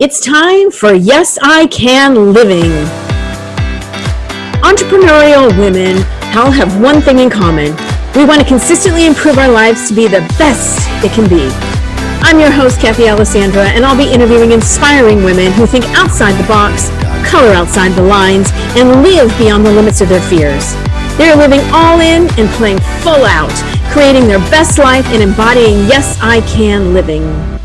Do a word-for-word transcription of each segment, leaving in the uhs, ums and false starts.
It's time for Yes I Can Living. Entrepreneurial women all have one thing in common. We want to consistently improve our lives to be the best it can be. I'm your host, Kathy Alessandra, and I'll be interviewing inspiring women who think outside the box, color outside the lines, and live beyond the limits of their fears. They're living all in and playing full out, creating their best life and embodying Yes I Can Living.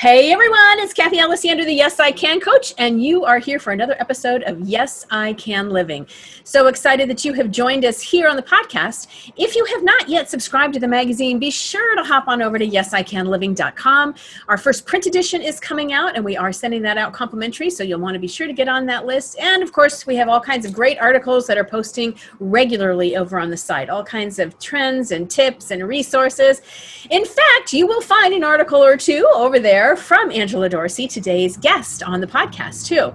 Hey everyone, it's Kathy Alessandra, the Yes I Can Coach, and you are here for another episode of Yes I Can Living. So excited that you have joined us here on the podcast. If you have not yet subscribed to the magazine, be sure to hop on over to yes I can living dot com. Our first print edition is coming out, and we are sending that out complimentary, so you'll want to be sure to get on that list. And of course, we have all kinds of great articles that are posting regularly over on the site, all kinds of trends and tips and resources. In fact, you will find an article or two over there from Angela Dorsey, today's guest on the podcast too.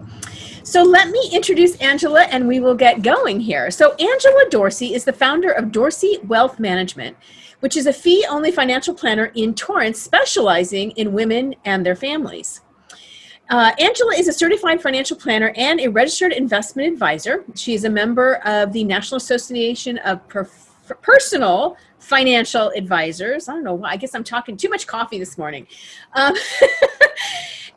So let me introduce Angela and we will get going here. So Angela Dorsey is the founder of Dorsey Wealth Management, which is a fee-only financial planner in Torrance specializing in women and their families. Uh, Angela is a certified financial planner and a registered investment advisor. She is a member of the National Association of Perf- Personal Financial Advisors. I don't know why. I guess I'm talking too much coffee this morning. Um,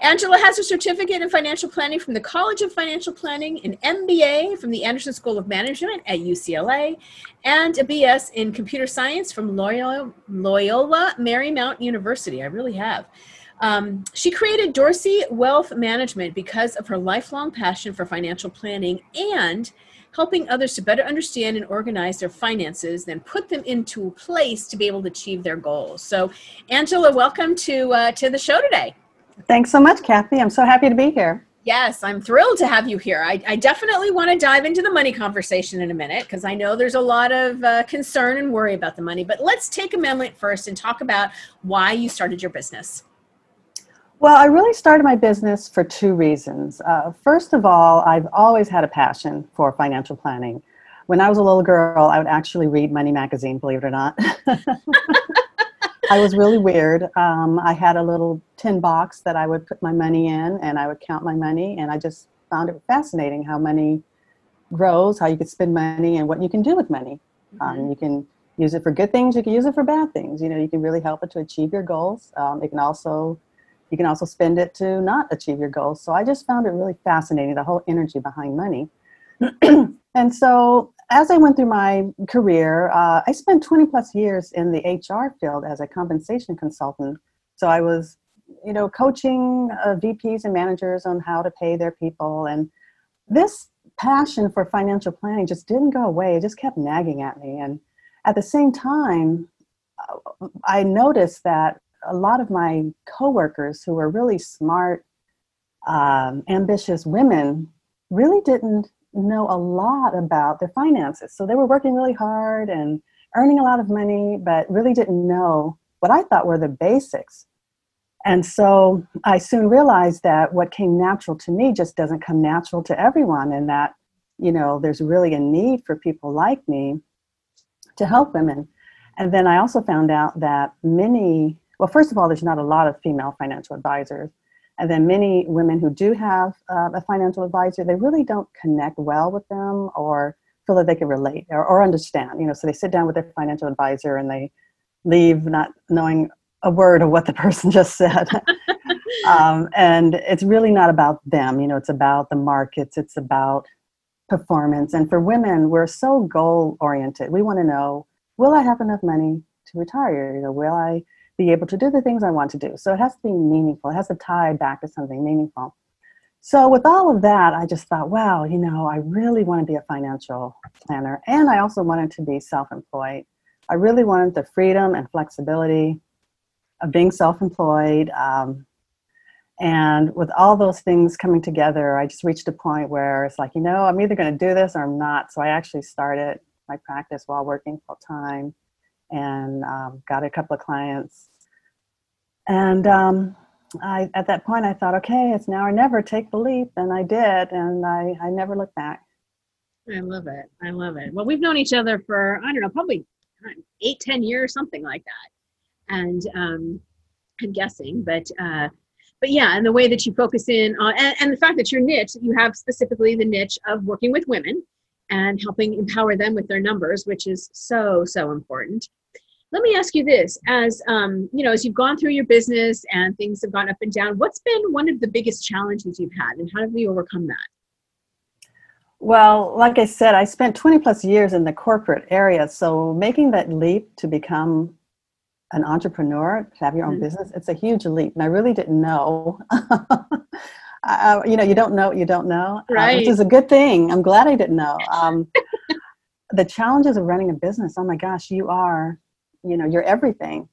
Angela has her certificate in financial planning from the College of Financial Planning, an M B A from the Anderson School of Management at U C L A, and a B S in computer science from Loyola, Loyola Marymount University. I really have. Um, she created Dorsey Wealth Management because of her lifelong passion for financial planning and helping others to better understand and organize their finances, then put them into place to be able to achieve their goals. So, Angela, welcome to uh, to the show today. Thanks so much, Kathy. I'm so happy to be here. Yes, I'm thrilled to have you here. I, I definitely want to dive into the money conversation in a minute because I know there's a lot of uh, concern and worry about the money. But let's take a moment first and talk about why you started your business. Well, I really started my business for two reasons. Uh, first of all, I've always had a passion for financial planning. When I was a little girl, I would actually read Money magazine, believe it or not. I was really weird. Um, I had a little tin box that I would put my money in and I would count my money. And I just found it fascinating how money grows, how you could spend money and what you can do with money. Mm-hmm. Um, you can use it for good things. You can use it for bad things. You know, you can really help it to achieve your goals. Um, it can also... You can also spend it to not achieve your goals. So I just found it really fascinating, the whole energy behind money. And so as I went through my career, uh, I spent twenty plus years in the H R field as a compensation consultant. So I was, you know, coaching uh, V Ps and managers on how to pay their people. And this passion for financial planning just didn't go away. It just kept nagging at me. And at the same time, I noticed that a lot of my coworkers who were really smart, um, ambitious women really didn't know a lot about their finances. So they were working really hard and earning a lot of money, but really didn't know what I thought were the basics. And so I soon realized that what came natural to me just doesn't come natural to everyone. And that, you know, there's really a need for people like me to help women. And then I also found out that many Well, first of all, there's not a lot of female financial advisors. And then many women who do have uh, a financial advisor, they really don't connect well with them or feel that they can relate or, or understand. You know, so they sit down with their financial advisor and they leave not knowing a word of what the person just said. um, and it's really not about them. You know, it's about the markets. It's about performance. And for women, we're so goal oriented. We want to know, will I have enough money to retire? You know, will I be able to do the things I want to do? So it has to be meaningful. It has to tie back to something meaningful. So with all of that, I just thought, wow, you know, I really want to be a financial planner. And I also wanted to be self-employed. I really wanted the freedom and flexibility of being self-employed. Um, and with all those things coming together, I just reached a point where it's like, you know, I'm either going to do this or I'm not. So I actually started my practice while working full time. And um, got a couple of clients. And um, I, at that point, I thought, okay, it's now or never, take the leap. And I did, and I, I never looked back. I love it. I love it. Well, we've known each other for, I don't know, probably eight, ten years, something like that. And um, I'm guessing, but uh, but yeah, and the way that you focus in on, and, and the fact that your niche, you have specifically the niche of working with women and helping empower them with their numbers, which is so, so important. Let me ask you this, as um, you know, as you've gone through your business and things have gone up and down, what's been one of the biggest challenges you've had, and how have you overcome that? Well, like I said, I spent twenty plus years in the corporate area. So making that leap to become an entrepreneur, to have your own mm-hmm. business, it's a huge leap. And I really didn't know. uh, you know, you don't know what you don't know, right. uh, which is a good thing. I'm glad I didn't know. Um, the challenges of running a business, oh my gosh, you are, you know, you're everything.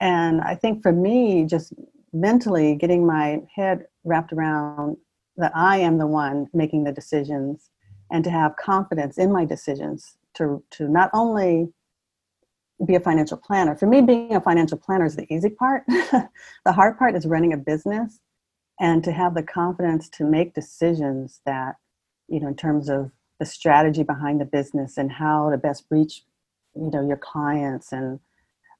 And I think for me, just mentally getting my head wrapped around that I am the one making the decisions, and to have confidence in my decisions, to to not only be a financial planner. For me, being a financial planner is the easy part. The hard part is running a business, and to have the confidence to make decisions that, you know, in terms of the strategy behind the business and how to best reach, you know, your clients and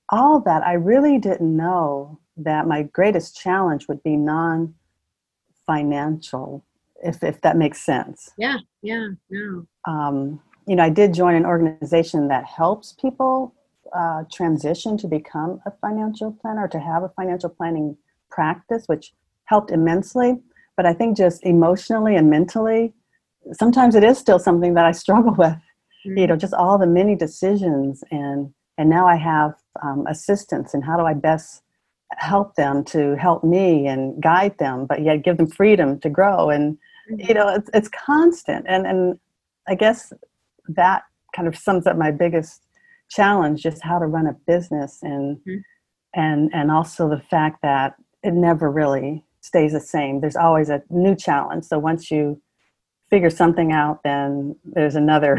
all that. I really didn't know that my greatest challenge would be non- financial, if if that makes sense. Yeah, yeah, no. Um, you know, I did join an organization that helps people uh, transition to become a financial planner, or to have a financial planning practice, which helped immensely. But I think just emotionally and mentally, sometimes it is still something that I struggle with. Mm-hmm. You know, just all the many decisions, and and now I have um, assistance, and how do I best help them to help me and guide them, but yet give them freedom to grow. And, mm-hmm. you know, it's it's constant. And, and I guess that kind of sums up my biggest challenge, just how to run a business, and, mm-hmm. and, and also the fact that it never really stays the same. There's always a new challenge. So once you figure something out, then there's another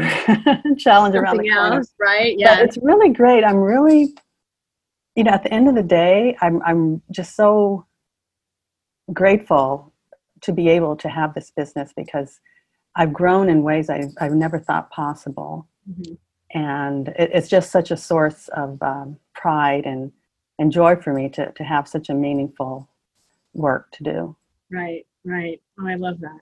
challenge something around the corner. Else, right? Yeah. But it's really great. I'm really, you know, at the end of the day, I'm I'm just so grateful to be able to have this business, because I've grown in ways I I've, I've never thought possible, mm-hmm. and it, it's just such a source of um, pride and, and joy for me to to have such a meaningful work to do. Right, right. Oh, I love that.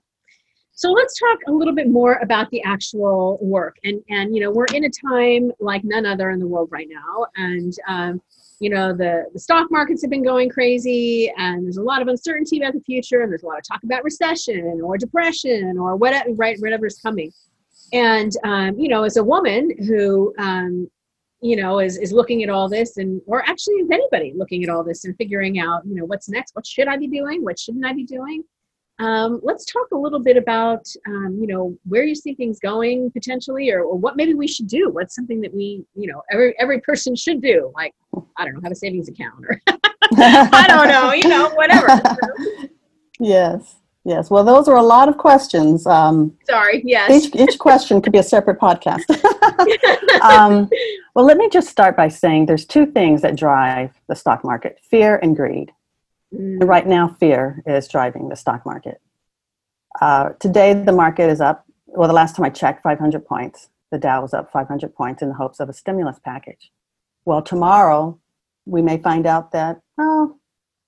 So let's talk a little bit more about the actual work, and and you know, we're in a time like none other in the world right now, and. Um, You know, the, the stock markets have been going crazy, and there's a lot of uncertainty about the future, and there's a lot of talk about recession or depression or whatever, right, whatever's coming. And, um, you know, as a woman who, um, you know, is, is looking at all this, and or actually is anybody looking at all this and figuring out, you know, what's next? What should I be doing? What shouldn't I be doing? Um, let's talk a little bit about, um, you know, where you see things going potentially, or, or what maybe we should do. What's something that we, you know, every every person should do? Like, I don't know, have a savings account, or I don't know, you know, whatever. Yes, yes. Well, those are a lot of questions. Um, Sorry, yes. Each, each question could be a separate podcast. um, well, let me just start by saying there's two things that drive the stock market: fear and greed. And right now, fear is driving the stock market. Uh, today, the market is up. Well, the last time I checked, five hundred points. The Dow was up five hundred points in the hopes of a stimulus package. Well, tomorrow, we may find out that, oh,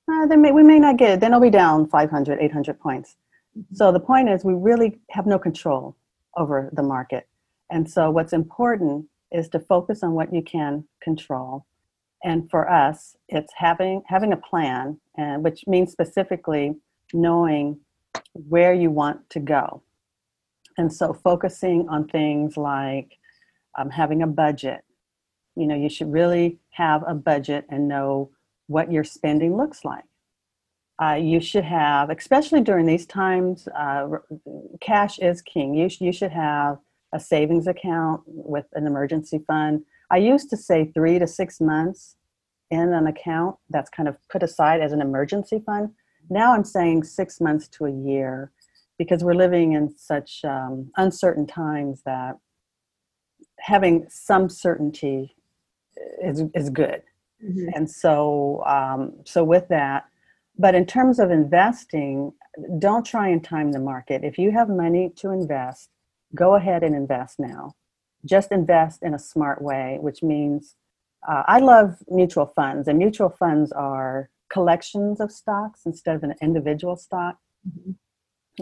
uh, they may, we may not get it. Then it'll be down five hundred, eight hundred points. Mm-hmm. So the point is, we really have no control over the market. And so what's important is to focus on what you can control. And for us, it's having having a plan, and which means specifically knowing where you want to go. And so focusing on things like um, having a budget. You know, you should really have a budget and know what your spending looks like. Uh, you should have, especially during these times, uh, cash is king. You, sh- you should have a savings account with an emergency fund. I used to say three to six months in an account that's kind of put aside as an emergency fund. Now I'm saying six months to a year, because we're living in such um, uncertain times that having some certainty is is good. Mm-hmm. And so, um, so with that, but in terms of investing, don't try and time the market. If you have money to invest, go ahead and invest now. Just invest in a smart way, which means uh, I love mutual funds, and mutual funds are collections of stocks instead of an individual stock. Mm-hmm.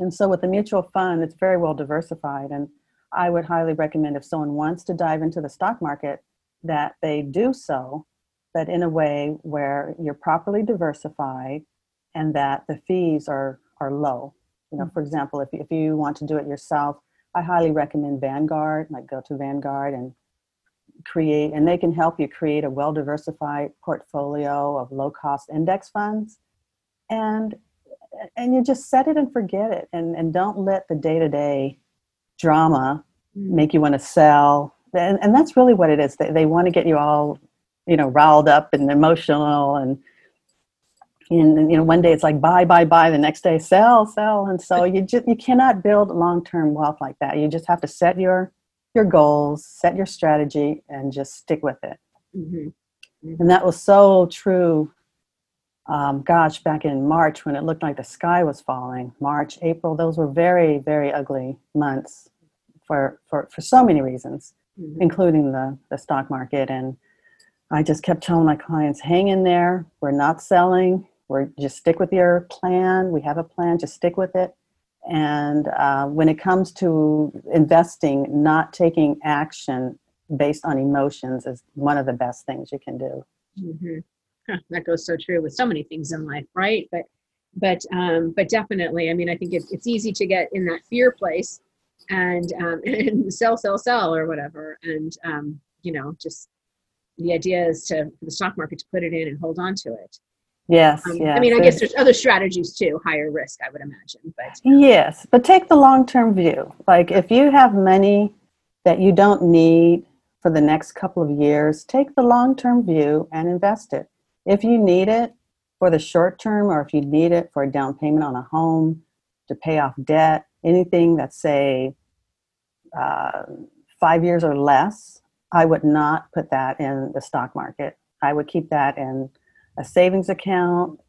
And so with a mutual fund, it's very well diversified. And I would highly recommend if someone wants to dive into the stock market, that they do so, but in a way where you're properly diversified and that the fees are, are low. You know, for example, if, if you want to do it yourself, I highly recommend Vanguard, like go to Vanguard and create, and they can help you create a well-diversified portfolio of low-cost index funds. And and you just set it and forget it, and, and don't let the day-to-day drama make you want to sell. And, and that's really what it is. They, they want to get you all, you know, riled up and emotional, and, and, and, you know, one day it's like buy, buy, buy, the next day sell, sell. And so you just, you cannot build long-term wealth like that. You just have to set your, your goals, set your strategy, and just stick with it. Mm-hmm. Mm-hmm. And that was so true. Um, gosh, back in March when it looked like the sky was falling, March, April, those were very, very ugly months for, for, for so many reasons, mm-hmm. including the, the stock market. And I just kept telling my clients, hang in there. We're not selling. We're just stick with your plan. We have a plan. Just stick with it. And uh, when it comes to investing, not taking action based on emotions is one of the best things you can do. Mm-hmm. That goes so true with so many things in life, right? But, but, um, but definitely, I mean, I think it, it's easy to get in that fear place and, um, and sell, sell, sell or whatever. And, um, you know, just the idea is to, for the stock market to put it in and hold on to it. Yes. Um, yes. I mean, I guess there's other strategies too, higher risk, I would imagine. But um, yes, but take the long-term view. Like if you have money that you don't need for the next couple of years, take the long-term view and invest it. If you need it for the short term, or if you need it for a down payment on a home, to pay off debt, anything that's, say, uh, five years or less, I would not put that in the stock market. I would keep that in a savings account,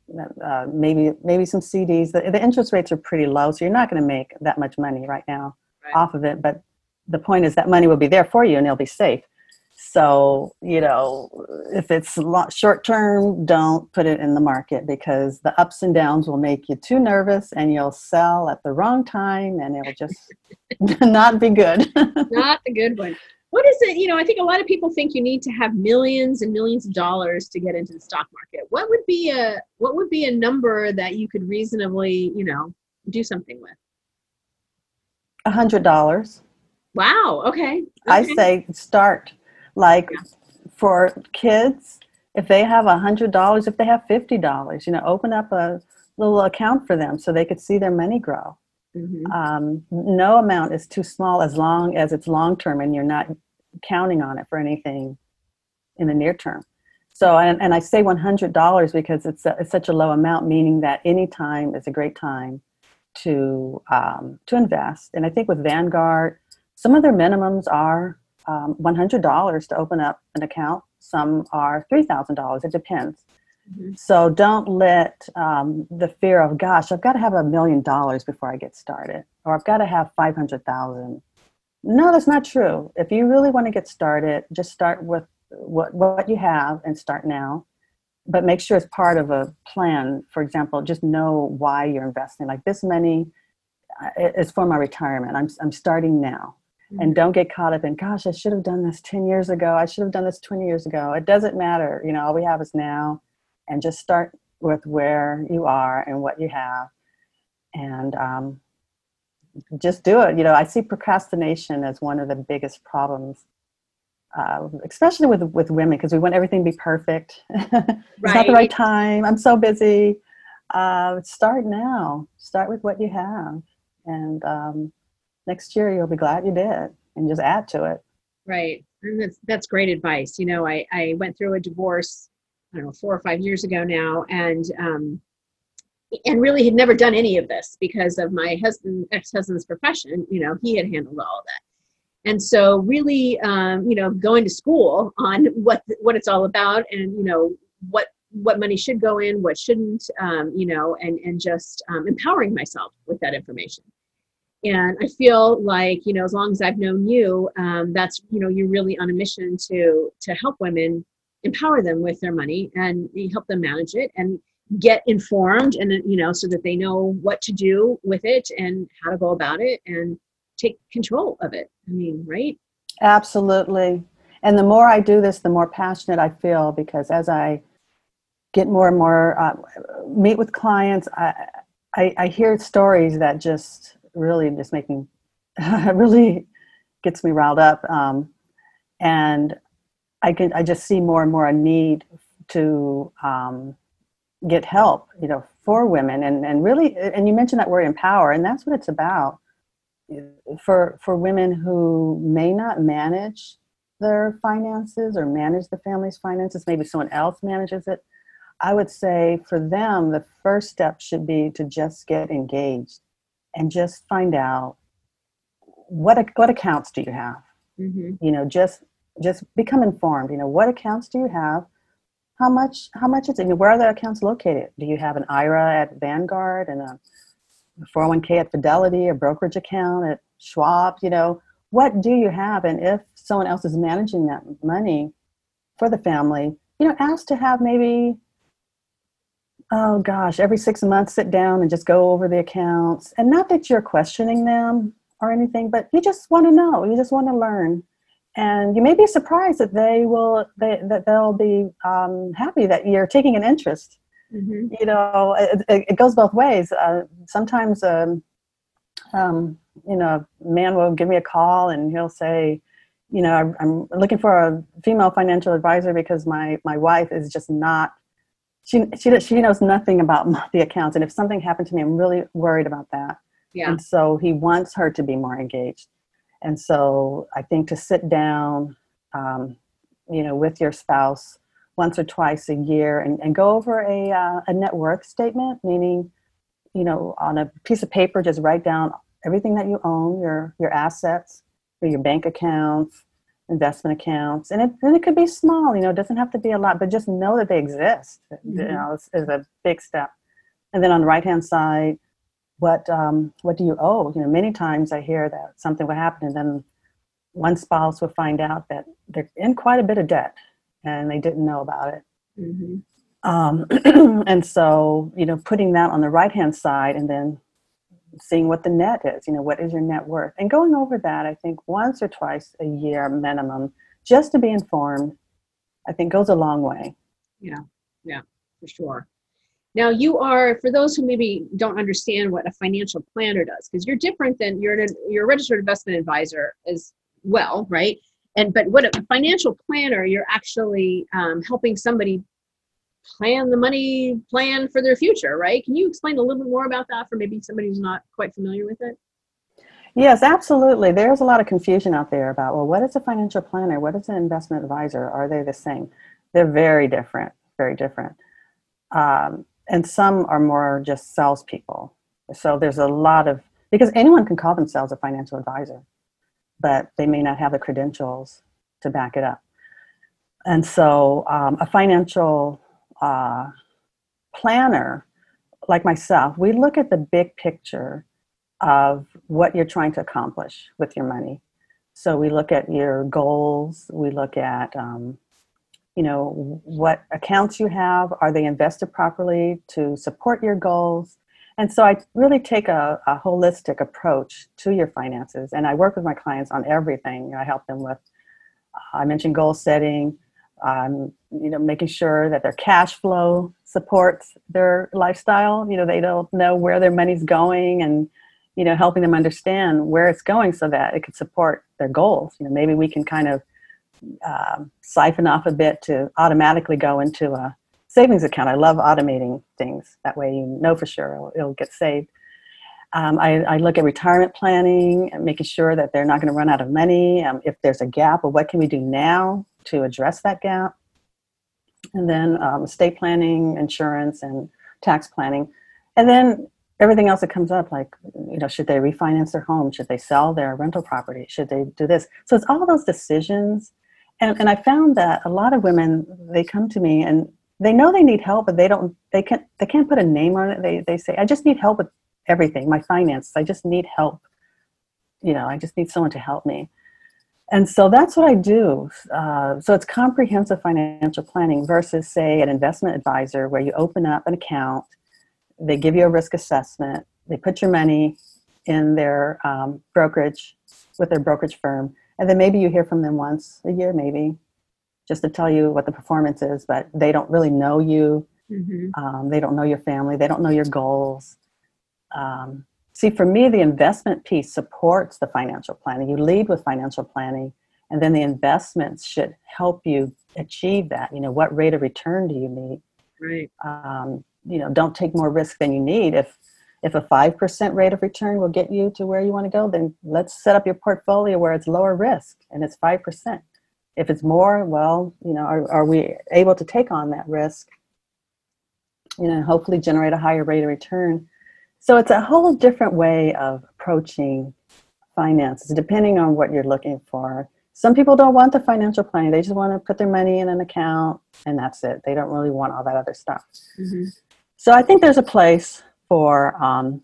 uh, maybe maybe some C Ds. The, the interest rates are pretty low, so you're not going to make that much money right now right. off of it. But the point is that money will be there for you and it'll be safe. So, you know, if it's short term, don't put it in the market because the ups and downs will make you too nervous and you'll sell at the wrong time and it'll just not be good. Not the good one. What is it? You know, I think a lot of people think you need to have millions and millions of dollars to get into the stock market. What would be a, what would be a number that you could reasonably, you know, do something with? A hundred dollars. Wow. Okay. Okay. I say start. Like for kids, if they have a hundred dollars, if they have fifty dollars, you know, open up a little account for them so they could see their money grow. Mm-hmm. Um, no amount is too small as long as it's long term and you're not counting on it for anything in the near term. So, and, and I say a hundred dollars because it's, a, it's such a low amount, meaning that any time is a great time to, um, to invest. And I think with Vanguard, some of their minimums are Um, a hundred dollars to open up an account. Some are three thousand dollars. It depends. Mm-hmm. So don't let um, the fear of, gosh, I've got to have a million dollars before I get started, or I've got to have five hundred thousand. No, that's not true. If you really want to get started, just start with what, what you have and start now, but make sure it's part of a plan. For example, just know why you're investing. Like this money is for my retirement. I'm I'm starting now. And don't get caught up in, gosh, I should have done this ten years ago. I should have done this twenty years ago. It doesn't matter. You know, all we have is now. And just start with where you are and what you have. And um, just do it. You know, I see procrastination as one of the biggest problems, uh, especially with, with women, because we want everything to be perfect. It's right. Not the right time. I'm so busy. Uh, start now. Start with what you have. And um next year, you'll be glad you did and just add to it. Right. And that's, that's great advice. You know, I, I went through a divorce, I don't know, four or five years ago now, and um, and really had never done any of this because of my husband, ex-husband's profession. You know, he had handled all that. And so really, um, you know, going to school on what what it's all about and, you know, what what money should go in, what shouldn't, um, you know, and, and just um, empowering myself with that information. And I feel like, you know, as long as I've known you, um, that's, you know, you're really on a mission to to help women, empower them with their money and help them manage it and get informed, and, you know, so that they know what to do with it and how to go about it and take control of it. I mean, right? Absolutely. And the more I do this, the more passionate I feel, because as I get more and more, uh, meet with clients, I, I, I hear stories that just really just make me, really gets me riled up. Um, and I can, I just see more and more a need to um, get help, you know, for women. And, and really, and you mentioned that word empower, and that's what it's about for, for women who may not manage their finances or manage the family's finances. Maybe someone else manages it. I would say for them, the first step should be to just get engaged and just find out what, what accounts do you have? Mm-hmm. You know, just, just become informed. You know, what accounts do you have? How much, how much is it? You know, where are the accounts located? Do you have an I R A at Vanguard and a four oh one k at Fidelity, a brokerage account at Schwab? You know, what do you have? And if someone else is managing that money for the family, you know, ask to have maybe, oh gosh, every six months, sit down and just go over the accounts. And not that you're questioning them or anything, but you just want to know, you just want to learn. And you may be surprised that they will, they, that they'll be um, happy that you're taking an interest. Mm-hmm. You know, it, it goes both ways. Uh, sometimes, um, um, you know, a man will give me a call and he'll say, you know, I'm, I'm looking for a female financial advisor because my, my wife is just not, She, she she knows nothing about the accounts. And if something happened to me, I'm really worried about that. Yeah. And so he wants her to be more engaged. And so I think to sit down, um, you know, with your spouse once or twice a year and, and go over a, uh, a net worth statement, meaning, you know, on a piece of paper, just write down everything that you own, your, your assets, or your bank accounts, investment accounts. And it, and it could be small, you know, it doesn't have to be a lot, but just know that they exist. Mm-hmm. You know, is, is a big step. And then on the right-hand side, what, um, what do you owe? You know, many times I hear that something will happen and then one spouse will find out that they're in quite a bit of debt and they didn't know about it. Mm-hmm. Um, and so, you know, putting that on the right-hand side and then seeing what the net is, you know, what is your net worth? And going over that, I think once or twice a year minimum, just to be informed, I think goes a long way. Yeah, yeah, for sure. Now you are, for those who maybe don't understand what a financial planner does, because you're different than, you're an, you're a registered investment advisor as well, right? And but what a financial planner, you're actually um, helping somebody plan the money plan for their future, right? Can you explain a little bit more about that for maybe somebody who's not quite familiar with it? Yes, absolutely. There's a lot of confusion out there about, well, what is a financial planner? What is an investment advisor? Are they the same? They're very different, very different. Um, and some are more just salespeople. So there's a lot of, because anyone can call themselves a financial advisor, but they may not have the credentials to back it up. And so um, a financial Uh, planner like myself, we look at the big picture of what you're trying to accomplish with your money. So we look at your goals. We look at, um, you know, what accounts you have. Are they invested properly to support your goals? And so I really take a, a holistic approach to your finances. And I work with my clients on everything. I help them with, uh, I mentioned goal setting, Um, you know, making sure that their cash flow supports their lifestyle. You know, they don't know where their money's going and, you know, helping them understand where it's going so that it could support their goals. You know, maybe we can kind of um, siphon off a bit to automatically go into a savings account. I love automating things. That way you know for sure it'll, it'll get saved. Um, I, I look at retirement planning and making sure that they're not going to run out of money. Um, if there's a gap, or what can we do now to address that gap? And then um, estate planning, insurance, and tax planning. And then everything else that comes up, like, you know, should they refinance their home? Should they sell their rental property? Should they do this? So it's all those decisions. And, and I found that a lot of women, they come to me and they know they need help, but they don't, they can't, they can't put a name on it. They, they say, I just need help with everything, my finances. I just need help. You know, I just need someone to help me. And so that's what I do. Uh, so it's comprehensive financial planning versus, say, an investment advisor where you open up an account, they give you a risk assessment, they put your money in their um, brokerage, with their brokerage firm, and then maybe you hear from them once a year, maybe, just to tell you what the performance is, but they don't really know you. Mm-hmm. Um, they don't know your family. They don't know your goals. Um, See, for me, the investment piece supports the financial planning. You lead with financial planning, and then the investments should help you achieve that. You know, what rate of return do you need? Right. Um, you know, don't take more risk than you need. If if a five percent rate of return will get you to where you want to go, then let's set up your portfolio where it's lower risk and it's five percent. If it's more, well, you know, are, are we able to take on that risk? You know, hopefully generate a higher rate of return. So it's a whole different way of approaching finances, depending on what you're looking for. Some people don't want the financial planning. They just want to put their money in an account, and that's it. They don't really want all that other stuff. Mm-hmm. So I think there's a place for um,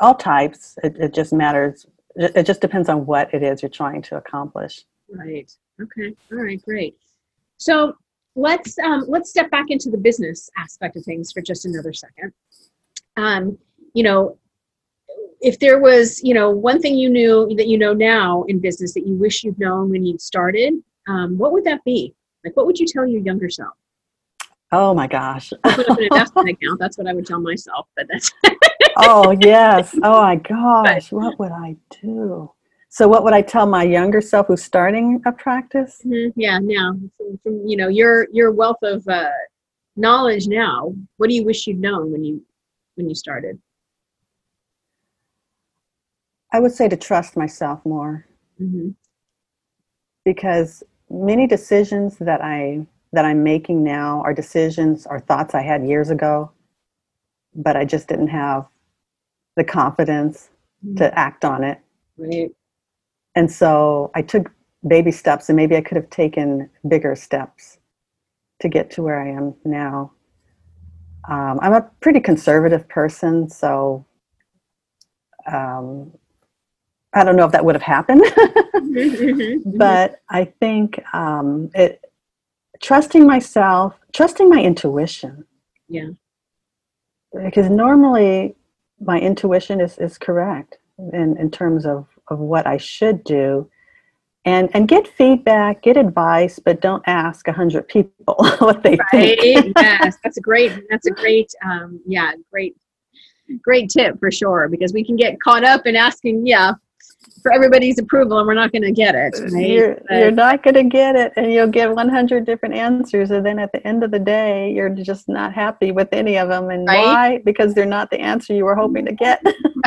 all types. It, it just matters. It just depends on what it is you're trying to accomplish. Right. Okay. All right, great. So let's um, let's step back into the business aspect of things for just another second. Um, You know, if there was, you know, one thing you knew that you know now in business that you wish you'd known when you'd started, um, what would that be? Like, what would you tell your younger self? Oh, my gosh. Put up an investment account. That's what I would tell myself. But that's oh, yes. Oh, my gosh. But, what would I do? So what would I tell my younger self who's starting a practice? Mm-hmm, yeah, now, from, from, you know, your your wealth of uh, knowledge now, what do you wish you'd known when you when you started? I would say to trust myself more, mm-hmm. because many decisions that I that I'm making now are decisions or thoughts I had years ago, but I just didn't have the confidence mm-hmm. to act on it. Right. And so I took baby steps, and maybe I could have taken bigger steps to get to where I am now. Um, I'm a pretty conservative person, so. Um, I don't know if that would have happened, but I think um, it trusting myself, trusting my intuition. Yeah. Because normally my intuition is, is correct in, in terms of, of what I should do. And and get feedback, get advice, but don't ask a hundred people what they right. think. Yes, that's a great, that's a great, um, yeah, great Great tip for sure, because we can get caught up in asking, yeah, for everybody's approval, and we're not going to get it. Right? You're, you're not going to get it, and you'll get one hundred different answers, and then at the end of the day, you're just not happy with any of them. And right? why? Because they're not the answer you were hoping to get.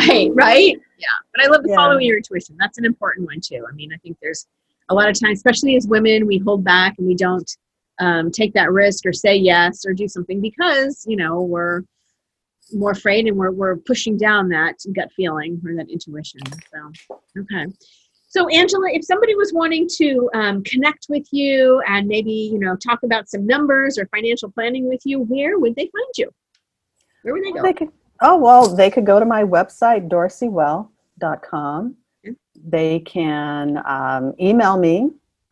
Right, right? Yeah, but I love to yeah. follow your intuition. That's an important one, too. I mean, I think there's a lot of times, especially as women, we hold back, and we don't um, take that risk or say yes or do something because, you know, we're more afraid, and we're we're pushing down that gut feeling or that intuition. So, okay. So, Angela, if somebody was wanting to um, connect with you and maybe, you know, talk about some numbers or financial planning with you, where would they find you? Where would they go? They could, oh, well, they could go to my website, dorsey wealth dot com. Okay. They can um, email me.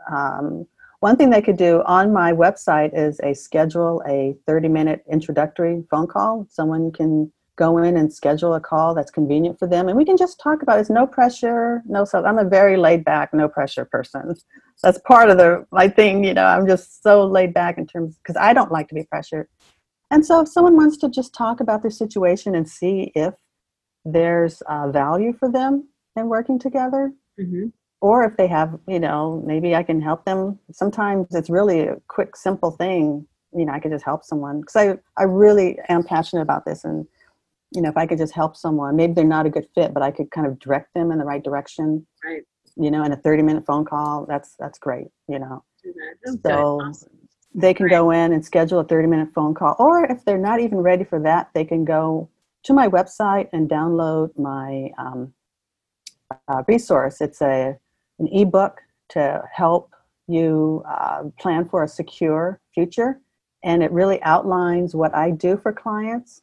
Um, one thing they could do on my website is a schedule a thirty minute introductory phone call. Someone can go in and schedule a call that's convenient for them. And we can just talk about it. It's no pressure. No, so I'm a very laid back, no pressure person. That's part of the my thing. You know, I'm just so laid back in terms, because I don't like to be pressured. And so if someone wants to just talk about their situation and see if there's uh, value for them in working together, mm-hmm. or if they have, you know, maybe I can help them. Sometimes it's really a quick, simple thing. You know, I could just help someone. Because I, I really am passionate about this. And, you know, if I could just help someone, maybe they're not a good fit, but I could kind of direct them in the right direction. Right. You know, in a thirty minute phone call, that's that's great, you know. Okay. So awesome. They can right. go in and schedule a thirty minute phone call. Or if they're not even ready for that, they can go to my website and download my um, uh, resource. It's a an ebook to help you uh, plan for a secure future. And it really outlines what I do for clients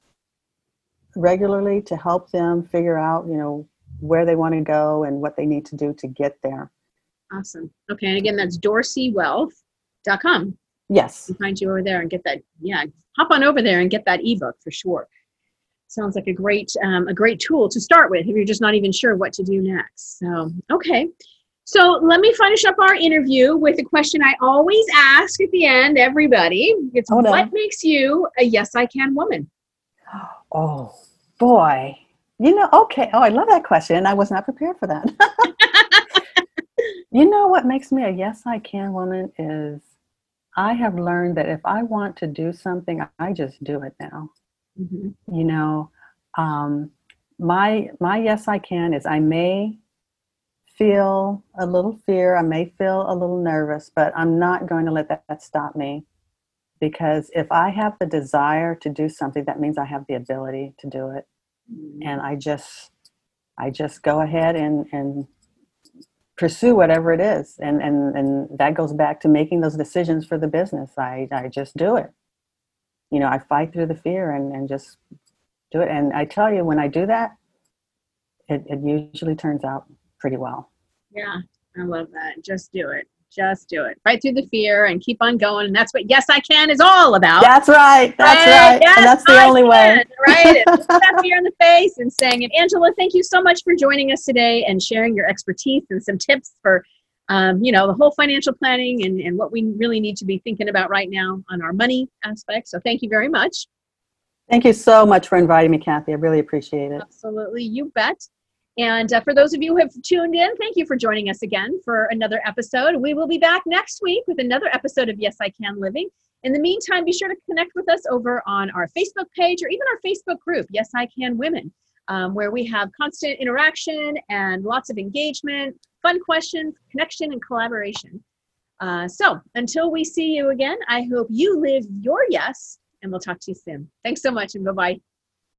regularly to help them figure out, you know, where they want to go and what they need to do to get there. Awesome. Okay. And again, that's dorsey wealth dot com. Yes. You can find you over there and get that. Yeah. Hop on over there and get that ebook for sure. Sounds like a great, um, a great tool to start with if you're just not even sure what to do next. So, okay. So let me finish up our interview with a question I always ask at the end, everybody. It's Hold what on. makes you a yes, I can woman? Oh, boy. You know, okay. Oh, I love that question. I was not prepared for that. You know what makes me a yes, I can woman is I have learned that if I want to do something, I just do it now. Mm-hmm. You know, um, my my yes, I can is I may feel a little fear. I may feel a little nervous, but I'm not going to let that, that stop me, because if I have the desire to do something, that means I have the ability to do it. Mm-hmm. And I just I just go ahead and, and pursue whatever it is. And, and, and that goes back to making those decisions for the business. I, I just do it. You know, I fight through the fear and, and just do it. And I tell you, when I do that, it, it usually turns out pretty well. Yeah, I love that. Just do it. Just do it. Fight through the fear and keep on going. And that's what Yes, I Can is all about. That's right. That's right. right. Yes, and that's the I only can, way. Right? It's that fear in the face and saying it. Angela, thank you so much for joining us today and sharing your expertise and some tips for Um, you know, the whole financial planning and, and what we really need to be thinking about right now on our money aspect. So thank you very much. Thank you so much for inviting me, Kathy. I really appreciate it. Absolutely. You bet. And uh, for those of you who have tuned in, thank you for joining us again for another episode. We will be back next week with another episode of Yes, I Can Living. In the meantime, be sure to connect with us over on our Facebook page or even our Facebook group, Yes, I Can Women, um, where we have constant interaction and lots of engagement, fun questions, connection, and collaboration. Uh, so until we see you again, I hope you live your yes, and we'll talk to you soon. Thanks so much, and bye-bye.